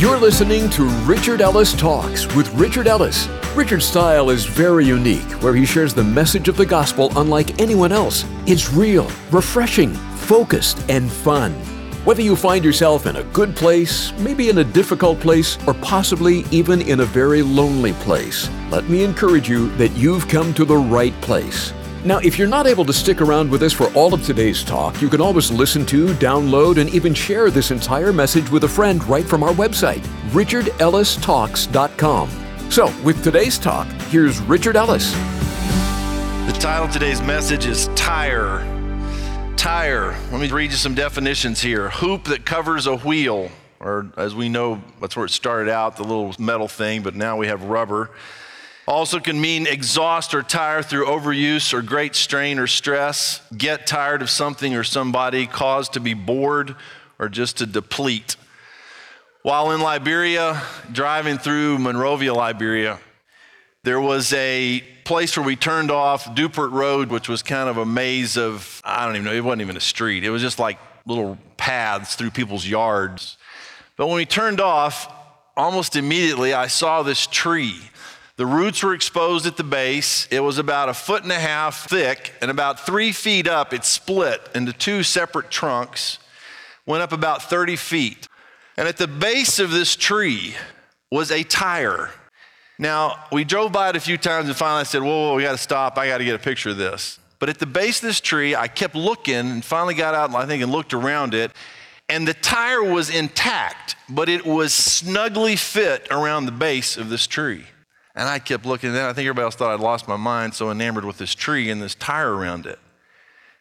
You're listening to Richard Ellis Talks with Richard Ellis. Richard's style is very unique, where he shares the message of the gospel unlike anyone else. It's real, refreshing, focused, and fun. Whether you find yourself in a good place, maybe in a difficult place, or possibly even in a very lonely place, let me encourage you that you've come to the right place. Now, if you're not able to stick around with us for all of today's talk, you can always listen to, download, and even share this entire message with a friend right from our website, RichardEllisTalks.com. So, with today's talk, here's Richard Ellis. The title of today's message is Tyre. Tyre. Let me read you some definitions here. Hoop that covers a wheel, or as we know, that's where it started out, the little metal thing, but now we have rubber. Also can mean exhaust or tire through overuse or great strain or stress, get tired of something or somebody, cause to be bored, or just to deplete. While in Liberia, driving through Monrovia, Liberia, there was a place where we turned off Dupert Road, which was kind of a maze of, I don't even know, it wasn't even a street. It was just like little paths through people's yards. But when we turned off, almost immediately I saw this tree. The roots were exposed at the base. It was about 1.5 feet thick, and about 3 feet up, it split into two separate trunks, went up about 30 feet. And at the base of this tree was a tire. Now, we drove by it a few times and finally I said, whoa, we gotta stop, I gotta get a picture of this. But at the base of this tree, I kept looking and finally got out, I think, and looked around it, and the tire was intact, but it was snugly fit around the base of this tree. And I kept looking at that. I think everybody else thought I'd lost my mind, so enamored with this tree and this tire around it.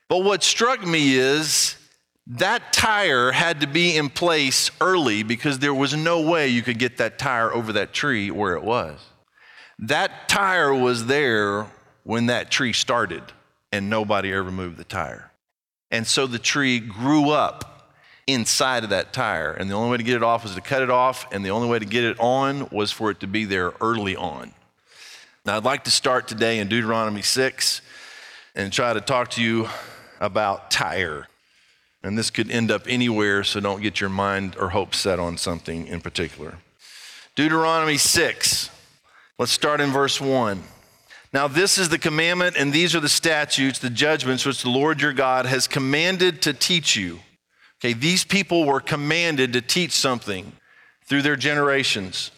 But what struck me is that tire had to be in place early because there was no way you could get that tire over that tree where it was. That tire was there when that tree started, and nobody ever moved the tire. And so the tree grew up inside of that tire, and the only way to get it off was to cut it off, and the only way to get it on was for it to be there early on. Now, I'd like to start today in Deuteronomy 6 and try to talk to you about Tyre. And this could end up anywhere, so don't get your mind or hope set on something in particular. Deuteronomy 6, let's start in verse 1. Now this is the commandment, and these are the statutes, the judgments, which the Lord your God has commanded to teach you. Okay, these people were commanded to teach something through their generations,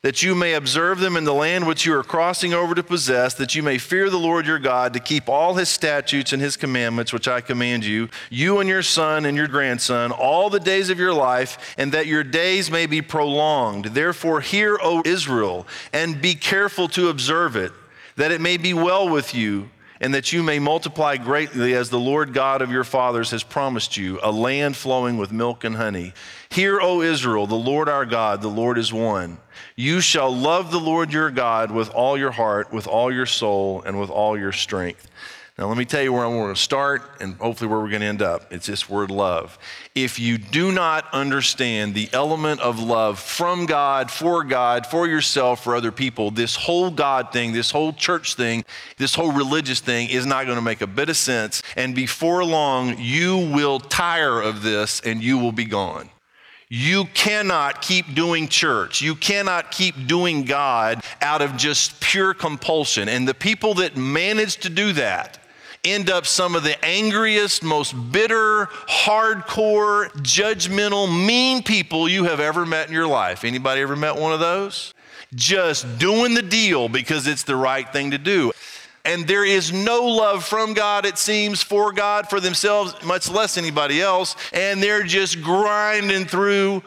that you may observe them in the land which you are crossing over to possess, that you may fear the Lord your God, to keep all his statutes and his commandments, which I command you, you and your son and your grandson, all the days of your life, and that your days may be prolonged. Therefore hear, O Israel, and be careful to observe it, that it may be well with you, and that you may multiply greatly as the Lord God of your fathers has promised you, a land flowing with milk and honey. Hear, O Israel, the Lord our God, the Lord is one. You shall love the Lord your God with all your heart, with all your soul, and with all your strength. Now let me tell you where I'm going to start and hopefully where we're going to end up. It's this word love. If you do not understand the element of love from God, for yourself, for other people, this whole God thing, this whole church thing, this whole religious thing is not going to make a bit of sense. And before long, you will tire of this and you will be gone. You cannot keep doing church. You cannot keep doing God out of just pure compulsion. And the people that manage to do that end up some of the angriest, most bitter, hardcore, judgmental, mean people you have ever met in your life. Anybody ever met one of those? Just doing the deal because it's the right thing to do. And there is no love from God, it seems, for God, for themselves, much less anybody else. And they're just grinding through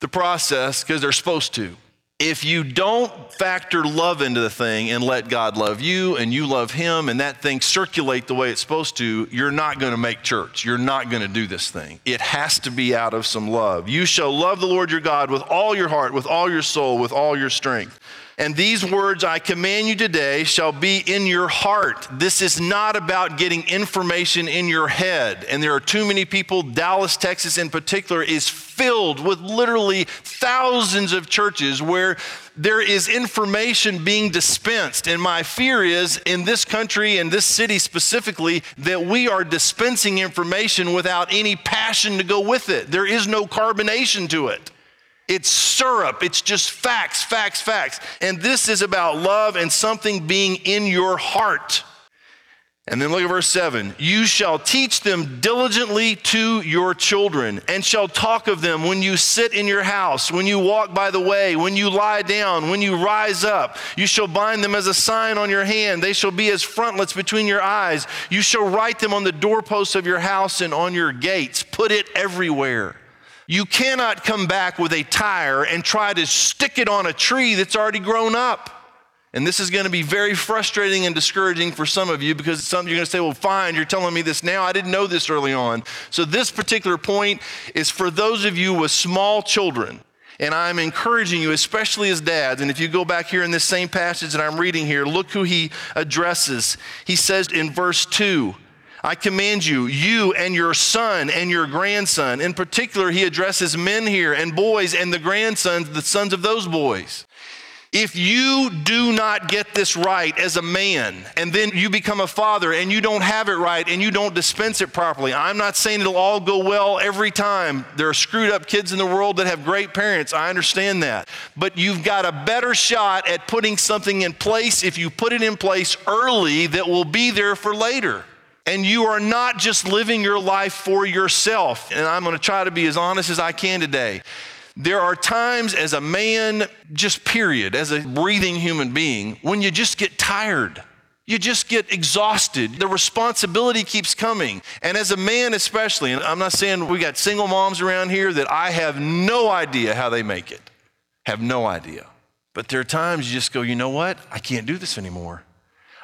the process because they're supposed to. If you don't factor love into the thing and let God love you and you love him and that thing circulate the way it's supposed to, you're not going to make church. You're not going to do this thing. It has to be out of some love. You shall love the Lord your God with all your heart, with all your soul, with all your strength. And these words I command you today shall be in your heart. This is not about getting information in your head. And there are too many people, Dallas, Texas in particular, is filled with literally thousands of churches where there is information being dispensed. And my fear is in this country and this city specifically that we are dispensing information without any passion to go with it. There is no carbonation to it. It's syrup. It's just facts, facts, facts. And this is about love and something being in your heart. And then look at verse 7. You shall teach them diligently to your children, and shall talk of them when you sit in your house, when you walk by the way, when you lie down, when you rise up. You shall bind them as a sign on your hand. They shall be as frontlets between your eyes. You shall write them on the doorposts of your house and on your gates. Put it everywhere. You cannot come back with a tire and try to stick it on a tree that's already grown up. And this is going to be very frustrating and discouraging for some of you, because some of you are going to say, well, fine, you're telling me this now. I didn't know this early on. So this particular point is for those of you with small children. And I'm encouraging you, especially as dads, and if you go back here in this same passage that I'm reading here, look who he addresses. He says in verse 2, I command you, you and your son and your grandson. In particular, he addresses men here and boys and the grandsons, the sons of those boys. If you do not get this right as a man, and then you become a father and you don't have it right and you don't dispense it properly, I'm not saying it'll all go well every time. There are screwed up kids in the world that have great parents. I understand that. But you've got a better shot at putting something in place if you put it in place early that will be there for later. And you are not just living your life for yourself. And I'm going to try to be as honest as I can today. There are times as a man, just period, as a breathing human being, when you just get tired. You just get exhausted. The responsibility keeps coming. And as a man especially, and I'm not saying we got single moms around here that I have no idea how they make it. Have no idea. But there are times you just go, you know what? I can't do this anymore.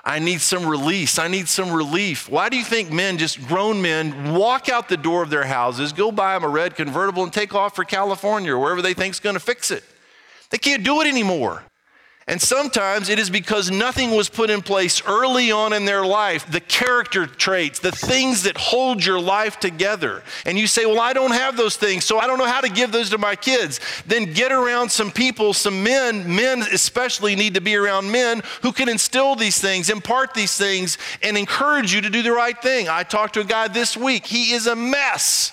I need some release. I need some relief. Why do you think men, just grown men, walk out the door of their houses, go buy them a red convertible and take off for California or wherever they think's going to fix it? They can't do it anymore. And sometimes it is because nothing was put in place early on in their life, the character traits, the things that hold your life together. And you say, well, I don't have those things, so I don't know how to give those to my kids. Then get around some people, some men. Men especially need to be around men who can instill these things, impart these things, and encourage you to do the right thing. I talked to a guy this week. He is a mess.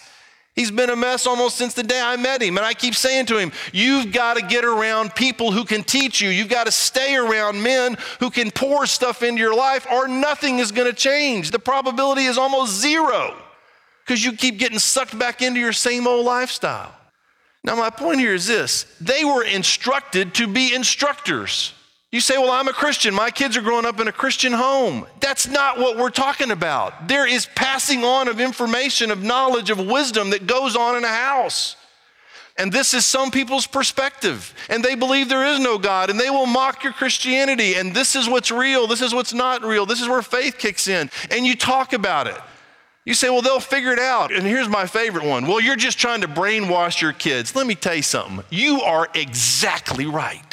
He's been a mess almost since the day I met him. And I keep saying to him, you've got to get around people who can teach you. You've got to stay around men who can pour stuff into your life, or nothing is going to change. The probability is almost zero because you keep getting sucked back into your same old lifestyle. Now, my point here is this. They were instructed to be instructors. You say, well, I'm a Christian. My kids are growing up in a Christian home. That's not what we're talking about. There is passing on of information, of knowledge, of wisdom that goes on in a house. And this is some people's perspective. And they believe there is no God, and they will mock your Christianity. And this is what's real. This is what's not real. This is where faith kicks in. And you talk about it. You say, well, they'll figure it out. And here's my favorite one. Well, you're just trying to brainwash your kids. Let me tell you something. You are exactly right.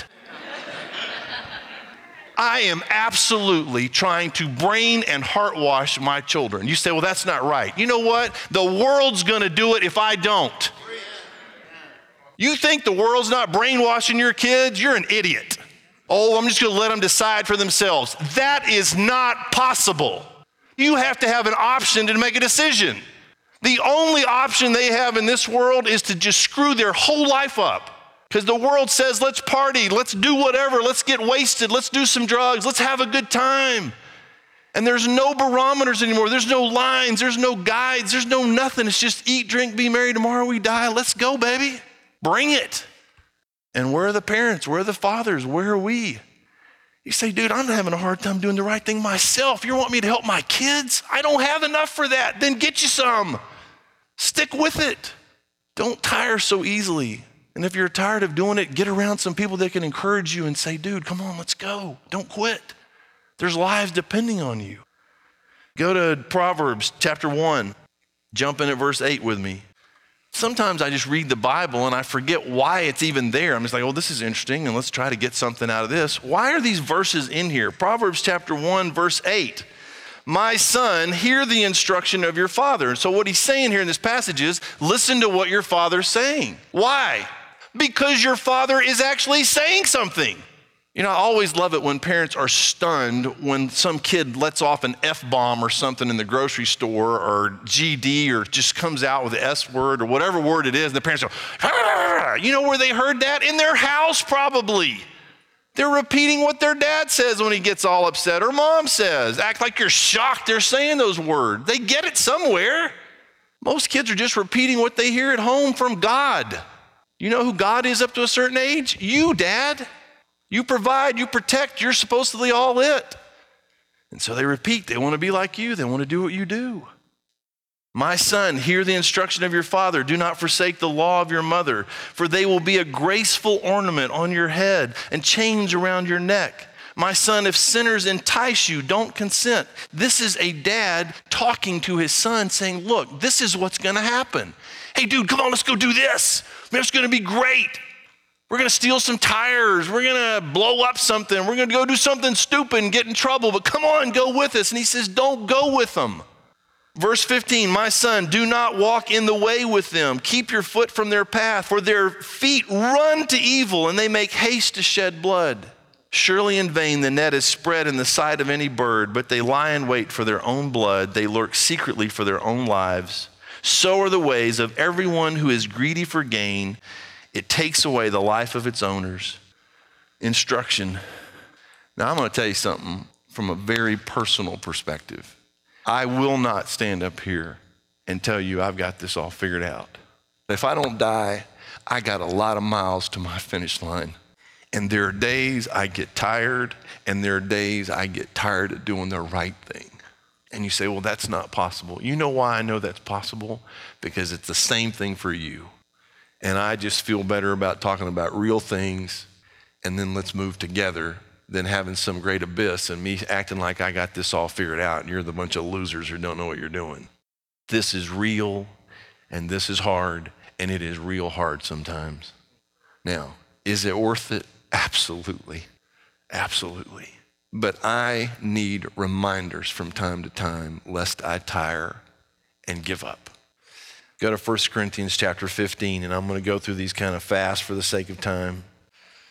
I am absolutely trying to brain and heart wash my children. You say, well, that's not right. You know what? The world's going to do it if I don't. You think the world's not brainwashing your kids? You're an idiot. Oh, I'm just going to let them decide for themselves. That is not possible. You have to have an option to make a decision. The only option they have in this world is to just screw their whole life up. Because the world says, let's party, let's do whatever, let's get wasted, let's do some drugs, let's have a good time. And there's no barometers anymore. There's no lines, there's no guides, there's no nothing. It's just eat, drink, be merry, tomorrow we die. Let's go, baby. Bring it. And where are the parents? Where are the fathers? Where are we? You say, dude, I'm having a hard time doing the right thing myself. You want me to help my kids? I don't have enough for that. Then get you some. Stick with it. Don't tire so easily. And if you're tired of doing it, get around some people that can encourage you and say, dude, come on, let's go. Don't quit. There's lives depending on you. Go to Proverbs chapter 1. Jump in at verse 8 with me. Sometimes I just read the Bible and I forget why it's even there. I'm just like, oh, this is interesting, and let's try to get something out of this. Why are these verses in here? Proverbs chapter 1, verse 8. My son, hear the instruction of your father. And so what he's saying here in this passage is, listen to what your father's saying. Why? Because your father is actually saying something. You know, I always love it when parents are stunned when some kid lets off an F-bomb or something in the grocery store, or GD, or just comes out with the S word or whatever word it is, and the parents go, Tyre. You know where they heard that? In their house, probably. They're repeating what their dad says when he gets all upset, or mom says. Act like you're shocked they're saying those words. They get it somewhere. Most kids are just repeating what they hear at home from God. You know who God is up to a certain age? You, Dad. You provide, you protect, you're supposedly all it. And so they repeat, they want to be like you, they want to do what you do. My son, hear the instruction of your father. Do not forsake the law of your mother, for they will be a graceful ornament on your head and chains around your neck. My son, if sinners entice you, don't consent. This is a dad talking to his son saying, look, this is what's going to happen. Hey, dude, come on, let's go do this. Man, it's going to be great. We're going to steal some tires. We're going to blow up something. We're going to go do something stupid and get in trouble, but come on, go with us. And he says, don't go with them. Verse 15, my son, do not walk in the way with them. Keep your foot from their path, for their feet run to evil, and they make haste to shed blood. Surely in vain the net is spread in the sight of any bird, but they lie in wait for their own blood. They lurk secretly for their own lives. So are the ways of everyone who is greedy for gain. It takes away the life of its owners. Instruction. Now I'm going to tell you something from a very personal perspective. I will not stand up here and tell you I've got this all figured out. If I don't die, I got a lot of miles to my finish line. And there are days I get tired, and there are days I get tired of doing the right thing. And you say, well, that's not possible. You know why I know that's possible? Because it's the same thing for you. And I just feel better about talking about real things, and then let's move together, than having some great abyss and me acting like I got this all figured out and you're the bunch of losers who don't know what you're doing. This is real, and this is hard, and it is real hard sometimes. Now, is it worth it? Absolutely. Absolutely. But I need reminders from time to time lest I tire and give up. Go to 1 Corinthians chapter 15, and I'm going to go through these kind of fast for the sake of time.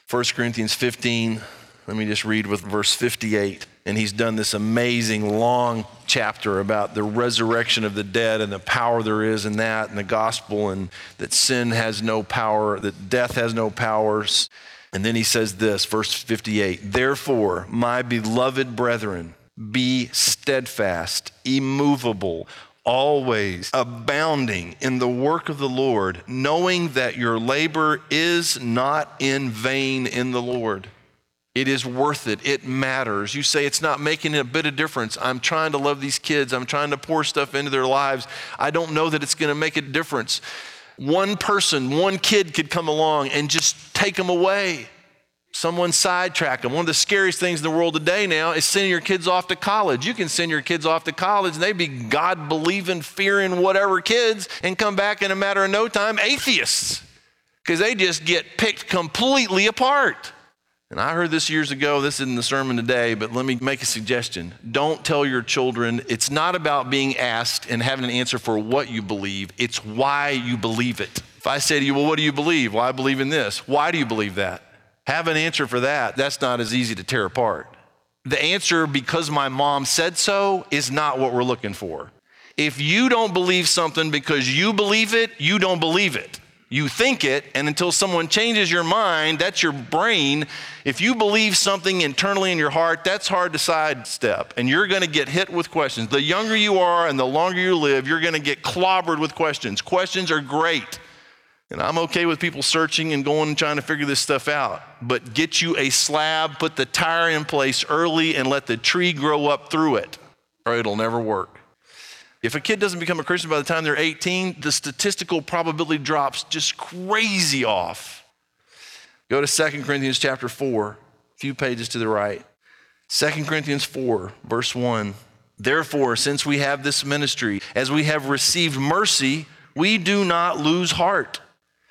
1 Corinthians 15, let me just read with verse 58. And he's done this amazing long chapter about the resurrection of the dead and the power there is in that and the gospel, and that sin has no power, that death has no powers. And then he says this, verse 58, therefore, my beloved brethren, be steadfast, immovable, always abounding in the work of the Lord, knowing that your labor is not in vain in the Lord. It is worth it. It matters. You say, it's not making a bit of difference. I'm trying to love these kids. I'm trying to pour stuff into their lives. I don't know that it's going to make a difference. One person, one kid could come along and just take them away. Someone sidetracked them. One of the scariest things in the world today now is sending your kids off to college. You can send your kids off to college and they'd be God-believing, fearing, whatever kids, and come back in a matter of no time atheists, because they just get picked completely apart. And I heard this years ago. This isn't the sermon today, but let me make a suggestion. Don't tell your children. It's not about being asked and having an answer for what you believe. It's why you believe it. If I say to you, well, what do you believe? Well, I believe in this. Why do you believe that? Have an answer for that. That's not as easy to tear apart. The answer, because my mom said so, is not what we're looking for. If you don't believe something because you believe it, you don't believe it. You think it, and until someone changes your mind, that's your brain. If you believe something internally in your heart, that's hard to sidestep, and you're going to get hit with questions. The younger you are and the longer you live, you're going to get clobbered with questions. Questions are great. And I'm okay with people searching and going and trying to figure this stuff out. But get you a slab, put the tire in place early, and let the tree grow up through it, or it'll never work. If a kid doesn't become a Christian by the time they're 18, the statistical probability drops just crazy off. Go to 2 Corinthians chapter 4, a few pages to the right. 2 Corinthians 4, verse 1. Therefore, since we have this ministry, as we have received mercy, we do not lose heart.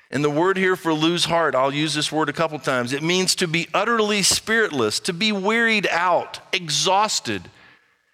And the word here for lose heart, I'll use this word a couple times. It means to be utterly spiritless, to be wearied out, exhausted.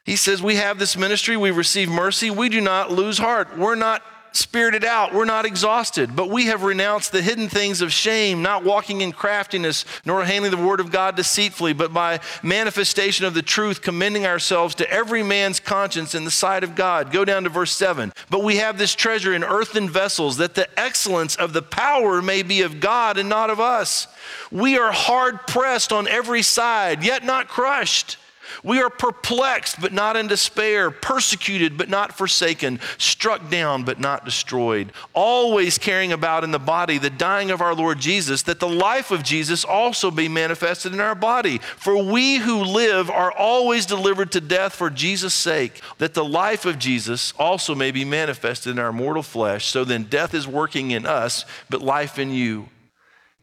He says, we have this ministry, we receive mercy, we do not lose heart. We're not spirited out. We're not exhausted, but we have renounced the hidden things of shame, not walking in craftiness, nor handling the word of God deceitfully, but by manifestation of the truth, commending ourselves to every man's conscience in the sight of God. Go down to verse 7. But we have this treasure in earthen vessels, that the excellence of the power may be of God and not of us. We are hard pressed on every side, yet not crushed. We are perplexed, but not in despair, persecuted, but not forsaken, struck down, but not destroyed, always carrying about in the body the dying of our Lord Jesus, that the life of Jesus also be manifested in our body. For we who live are always delivered to death for Jesus' sake, that the life of Jesus also may be manifested in our mortal flesh. So then death is working in us, but life in you.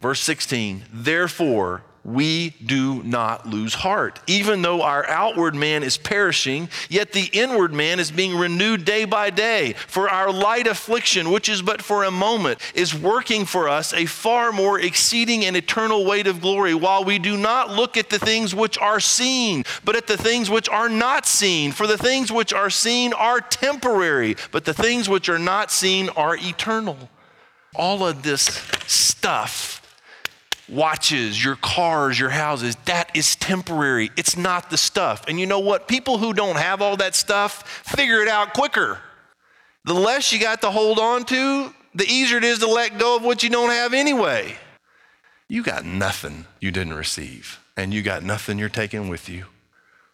Verse 16, therefore, we do not lose heart. Even though our outward man is perishing, yet the inward man is being renewed day by day. For our light affliction, which is but for a moment, is working for us a far more exceeding and eternal weight of glory, while we do not look at the things which are seen, but at the things which are not seen. For the things which are seen are temporary, but the things which are not seen are eternal. All of this stuff, watches, your cars, your houses, that is temporary. It's not the stuff. And you know what? People who don't have all that stuff figure it out quicker. The less you got to hold on to, the easier it is to let go of what you don't have anyway. You got nothing you didn't receive, and you got nothing you're taking with you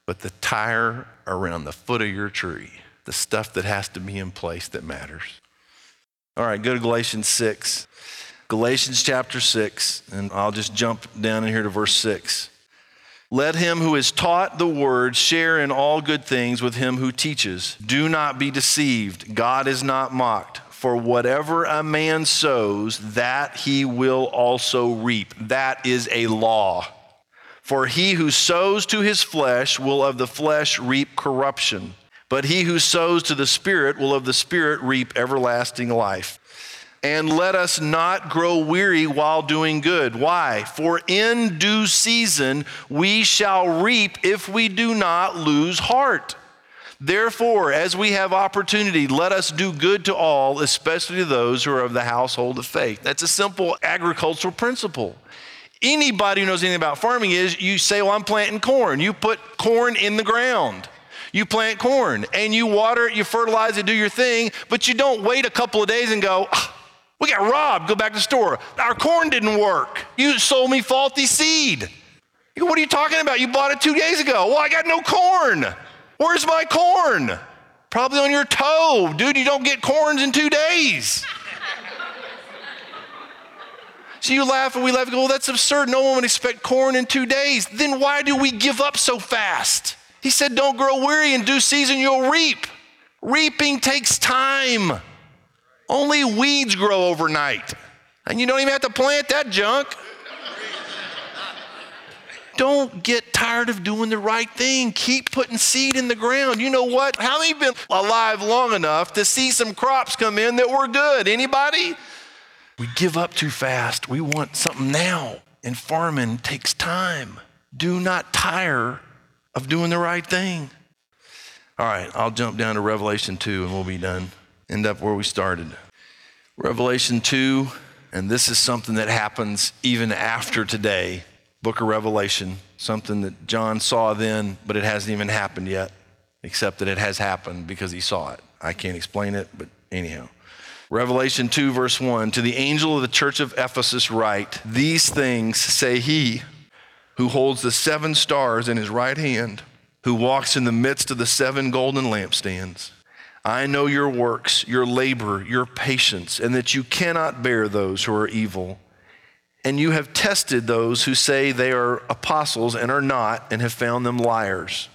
but the tire around the foot of your tree, the stuff that has to be in place that matters. All right, go to Galatians 6. Galatians chapter 6, and I'll just jump down in here to verse 6. Let him who is taught the word share in all good things with him who teaches. Do not be deceived. God is not mocked. For whatever a man sows, that he will also reap. That is a law. For he who sows to his flesh will of the flesh reap corruption. But he who sows to the Spirit will of the Spirit reap everlasting life. And let us not grow weary while doing good. Why? For in due season we shall reap if we do not lose heart. Therefore, as we have opportunity, let us do good to all, especially to those who are of the household of faith. That's a simple agricultural principle. Anybody who knows anything about farming is, you say, well, I'm planting corn. You put corn in the ground. You plant corn and you water it, you fertilize it, do your thing, but you don't wait a couple of days and go, we got robbed, go back to the store. Our corn didn't work. You sold me faulty seed. You go, what are you talking about? You bought it 2 days ago. Well, I got no corn. Where's my corn? Probably on your toe. Dude, you don't get corns in 2 days. So you laugh and we laugh and go, well, that's absurd. No one would expect corn in 2 days. Then why do we give up so fast? He said, don't grow weary, in due season you'll reap. Reaping takes time. Only weeds grow overnight. And you don't even have to plant that junk. Don't get tired of doing the right thing. Keep putting seed in the ground. You know what? How many have been alive long enough to see some crops come in that were good? Anybody? We give up too fast. We want something now. And farming takes time. Do not tire of doing the right thing. All right, I'll jump down to Revelation 2 and we'll be done. End up where we started. Revelation 2, and this is something that happens even after today. Book of Revelation, something that John saw then, but it hasn't even happened yet, except that it has happened because he saw it. I can't explain it, but anyhow. Revelation 2, verse 1, to the angel of the church of Ephesus write, these things say he who holds the seven stars in his right hand, who walks in the midst of the seven golden lampstands. I know your works, your labor, your patience, and that you cannot bear those who are evil. And you have tested those who say they are apostles and are not, and have found them liars.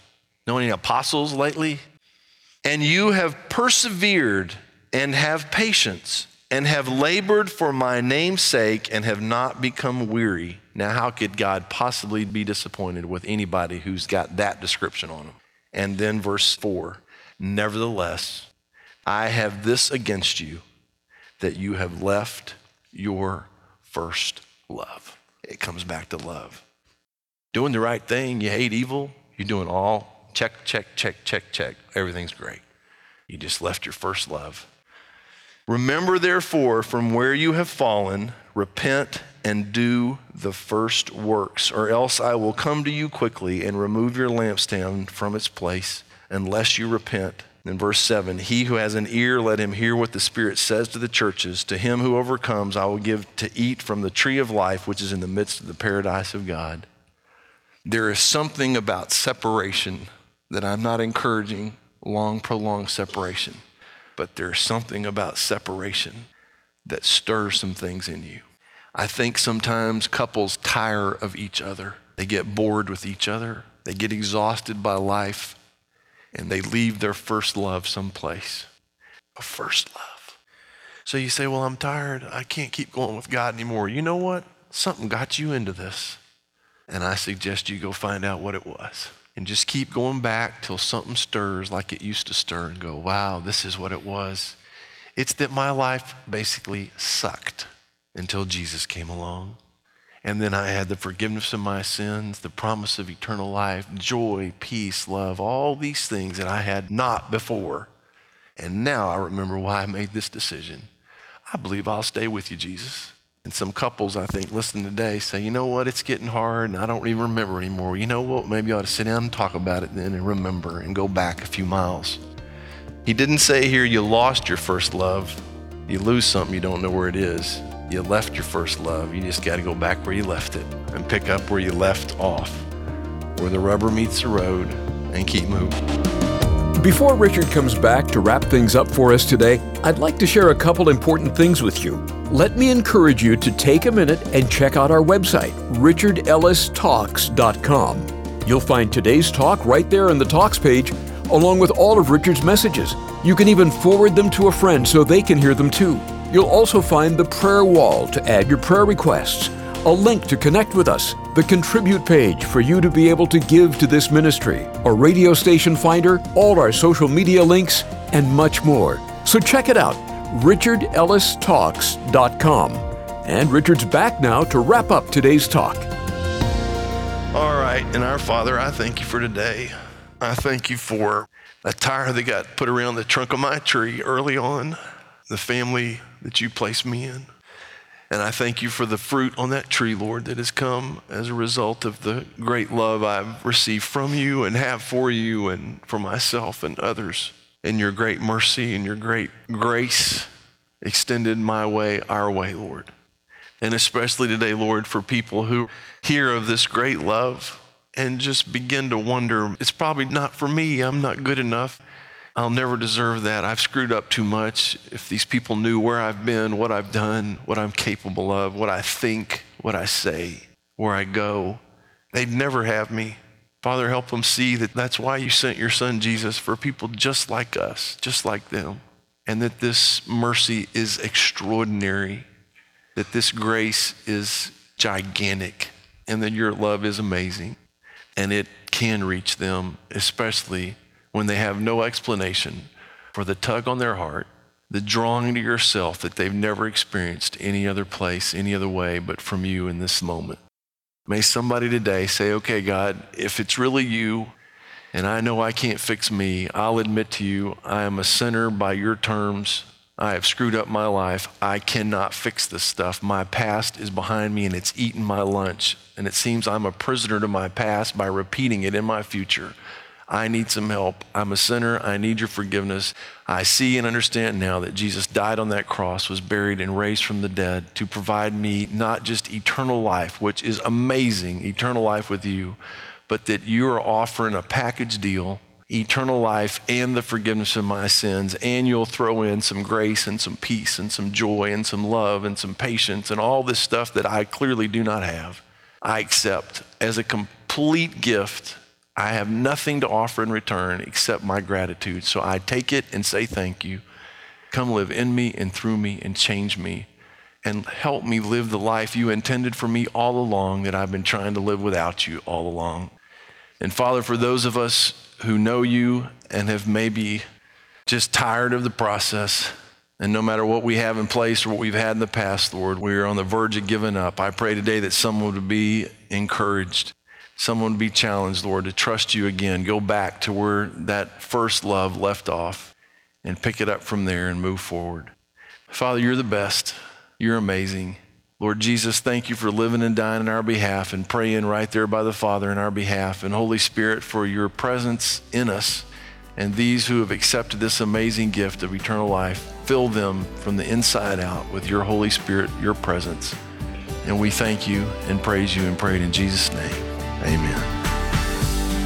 Know any apostles lately? And you have persevered and have patience and have labored for my name's sake and have not become weary. Now, how could God possibly be disappointed with anybody who's got that description on them? And then verse 4. Nevertheless, I have this against you, that you have left your first love. It comes back to love. Doing the right thing, you hate evil, you're doing all check, check, check, check, check. Everything's great. You just left your first love. Remember, therefore, from where you have fallen, repent and do the first works, or else I will come to you quickly and remove your lampstand from its place, unless you repent. In verse 7, he who has an ear, let him hear what the Spirit says to the churches. To him who overcomes, I will give to eat from the tree of life, which is in the midst of the paradise of God. There is something about separation that I'm not encouraging, long, prolonged separation. But there's something about separation that stirs some things in you. I think sometimes couples tire of each other. They get bored with each other. They get exhausted by life, and they leave their first love someplace. A first love. So you say, well, I'm tired. I can't keep going with God anymore. You know what? Something got you into this. And I suggest you go find out what it was. And just keep going back till something stirs like it used to stir and go, wow, this is what it was. It's that my life basically sucked until Jesus came along. And then I had the forgiveness of my sins, the promise of eternal life, joy, peace, love, all these things that I had not before. And now I remember why I made this decision. I believe I'll stay with you, Jesus. And some couples, I think, listening today say, you know what, it's getting hard and I don't even remember anymore. You know what, maybe I ought to sit down and talk about it then and remember and go back a few miles. He didn't say here you lost your first love. You lose something, you don't know where it is. You left your first love. You just got to go back where you left it and pick up where you left off, where the rubber meets the road, and keep moving. Before Richard comes back to wrap things up for us today, I'd like to share a couple important things with you. Let me encourage you to take a minute and check out our website, RichardEllisTalks.com. You'll find today's talk right there on the Talks page, along with all of Richard's messages. You can even forward them to a friend so they can hear them too. You'll also find the prayer wall to add your prayer requests, a link to connect with us, the contribute page for you to be able to give to this ministry, a radio station finder, all our social media links, and much more. So check it out. RichardEllisTalks.com. And Richard's back now to wrap up today's talk. All right, and our Father, I thank you for today. I thank you for a tire that got put around the trunk of my tree early on, the family that you placed me in. And I thank you for the fruit on that tree, Lord, that has come as a result of the great love I've received from you and have for you and for myself and others. And your great mercy and your great grace extended my way, our way, Lord. And especially today, Lord, for people who hear of this great love and just begin to wonder, it's probably not for me. I'm not good enough. I'll never deserve that. I've screwed up too much. If these people knew where I've been, what I've done, what I'm capable of, what I think, what I say, where I go, they'd never have me. Father, help them see that that's why you sent your son Jesus, for people just like us, just like them, and that this mercy is extraordinary, that this grace is gigantic, and that your love is amazing, and it can reach them, especially when they have no explanation for the tug on their heart, the drawing to yourself that they've never experienced any other place, any other way, but from you in this moment. May somebody today say, okay, God, if it's really you, and I know I can't fix me, I'll admit to you, I am a sinner by your terms. I have screwed up my life. I cannot fix this stuff. My past is behind me and it's eaten my lunch. And it seems I'm a prisoner to my past by repeating it in my future. I need some help. I'm a sinner. I need your forgiveness. I see and understand now that Jesus died on that cross, was buried, and raised from the dead to provide me not just eternal life, which is amazing, eternal life with you, but that you are offering a package deal, eternal life and the forgiveness of my sins, and you'll throw in some grace and some peace and some joy and some love and some patience and all this stuff that I clearly do not have. I accept as a complete gift. I have nothing to offer in return except my gratitude. So I take it and say thank you. Come live in me and through me and change me and help me live the life you intended for me all along that I've been trying to live without you all along. And Father, for those of us who know you and have maybe just tired of the process, and no matter what we have in place or what we've had in the past, Lord, we're on the verge of giving up. I pray today that someone would be encouraged. Someone be challenged, Lord, to trust you again. Go back to where that first love left off and pick it up from there and move forward. Father, you're the best. You're amazing. Lord Jesus, thank you for living and dying on our behalf and praying right there by the Father in our behalf. And Holy Spirit, for your presence in us and these who have accepted this amazing gift of eternal life, fill them from the inside out with your Holy Spirit, your presence. And we thank you and praise you and pray it in Jesus' name. Amen.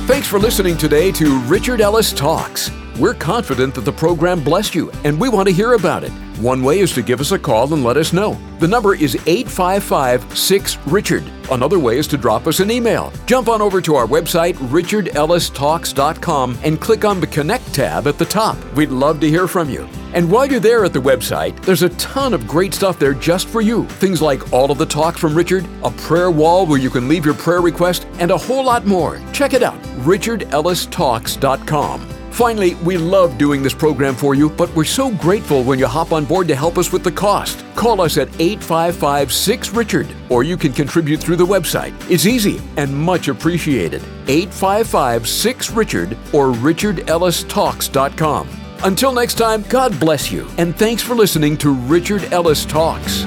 Thanks for listening today to Richard Ellis Talks. We're confident that the program blessed you, and we want to hear about it. One way is to give us a call and let us know. The number is 855-6-RICHARD. Another way is to drop us an email. Jump on over to our website, RichardEllisTalks.com, and click on the Connect tab at the top. We'd love to hear from you. And while you're there at the website, there's a ton of great stuff there just for you. Things like all of the talks from Richard, a prayer wall where you can leave your prayer request, and a whole lot more. Check it out, RichardEllisTalks.com. Finally, we love doing this program for you, but we're so grateful when you hop on board to help us with the cost. Call us at 855-6-RICHARD, or you can contribute through the website. It's easy and much appreciated. 855-6-RICHARD or RichardEllisTalks.com. Until next time, God bless you, and thanks for listening to Richard Ellis Talks.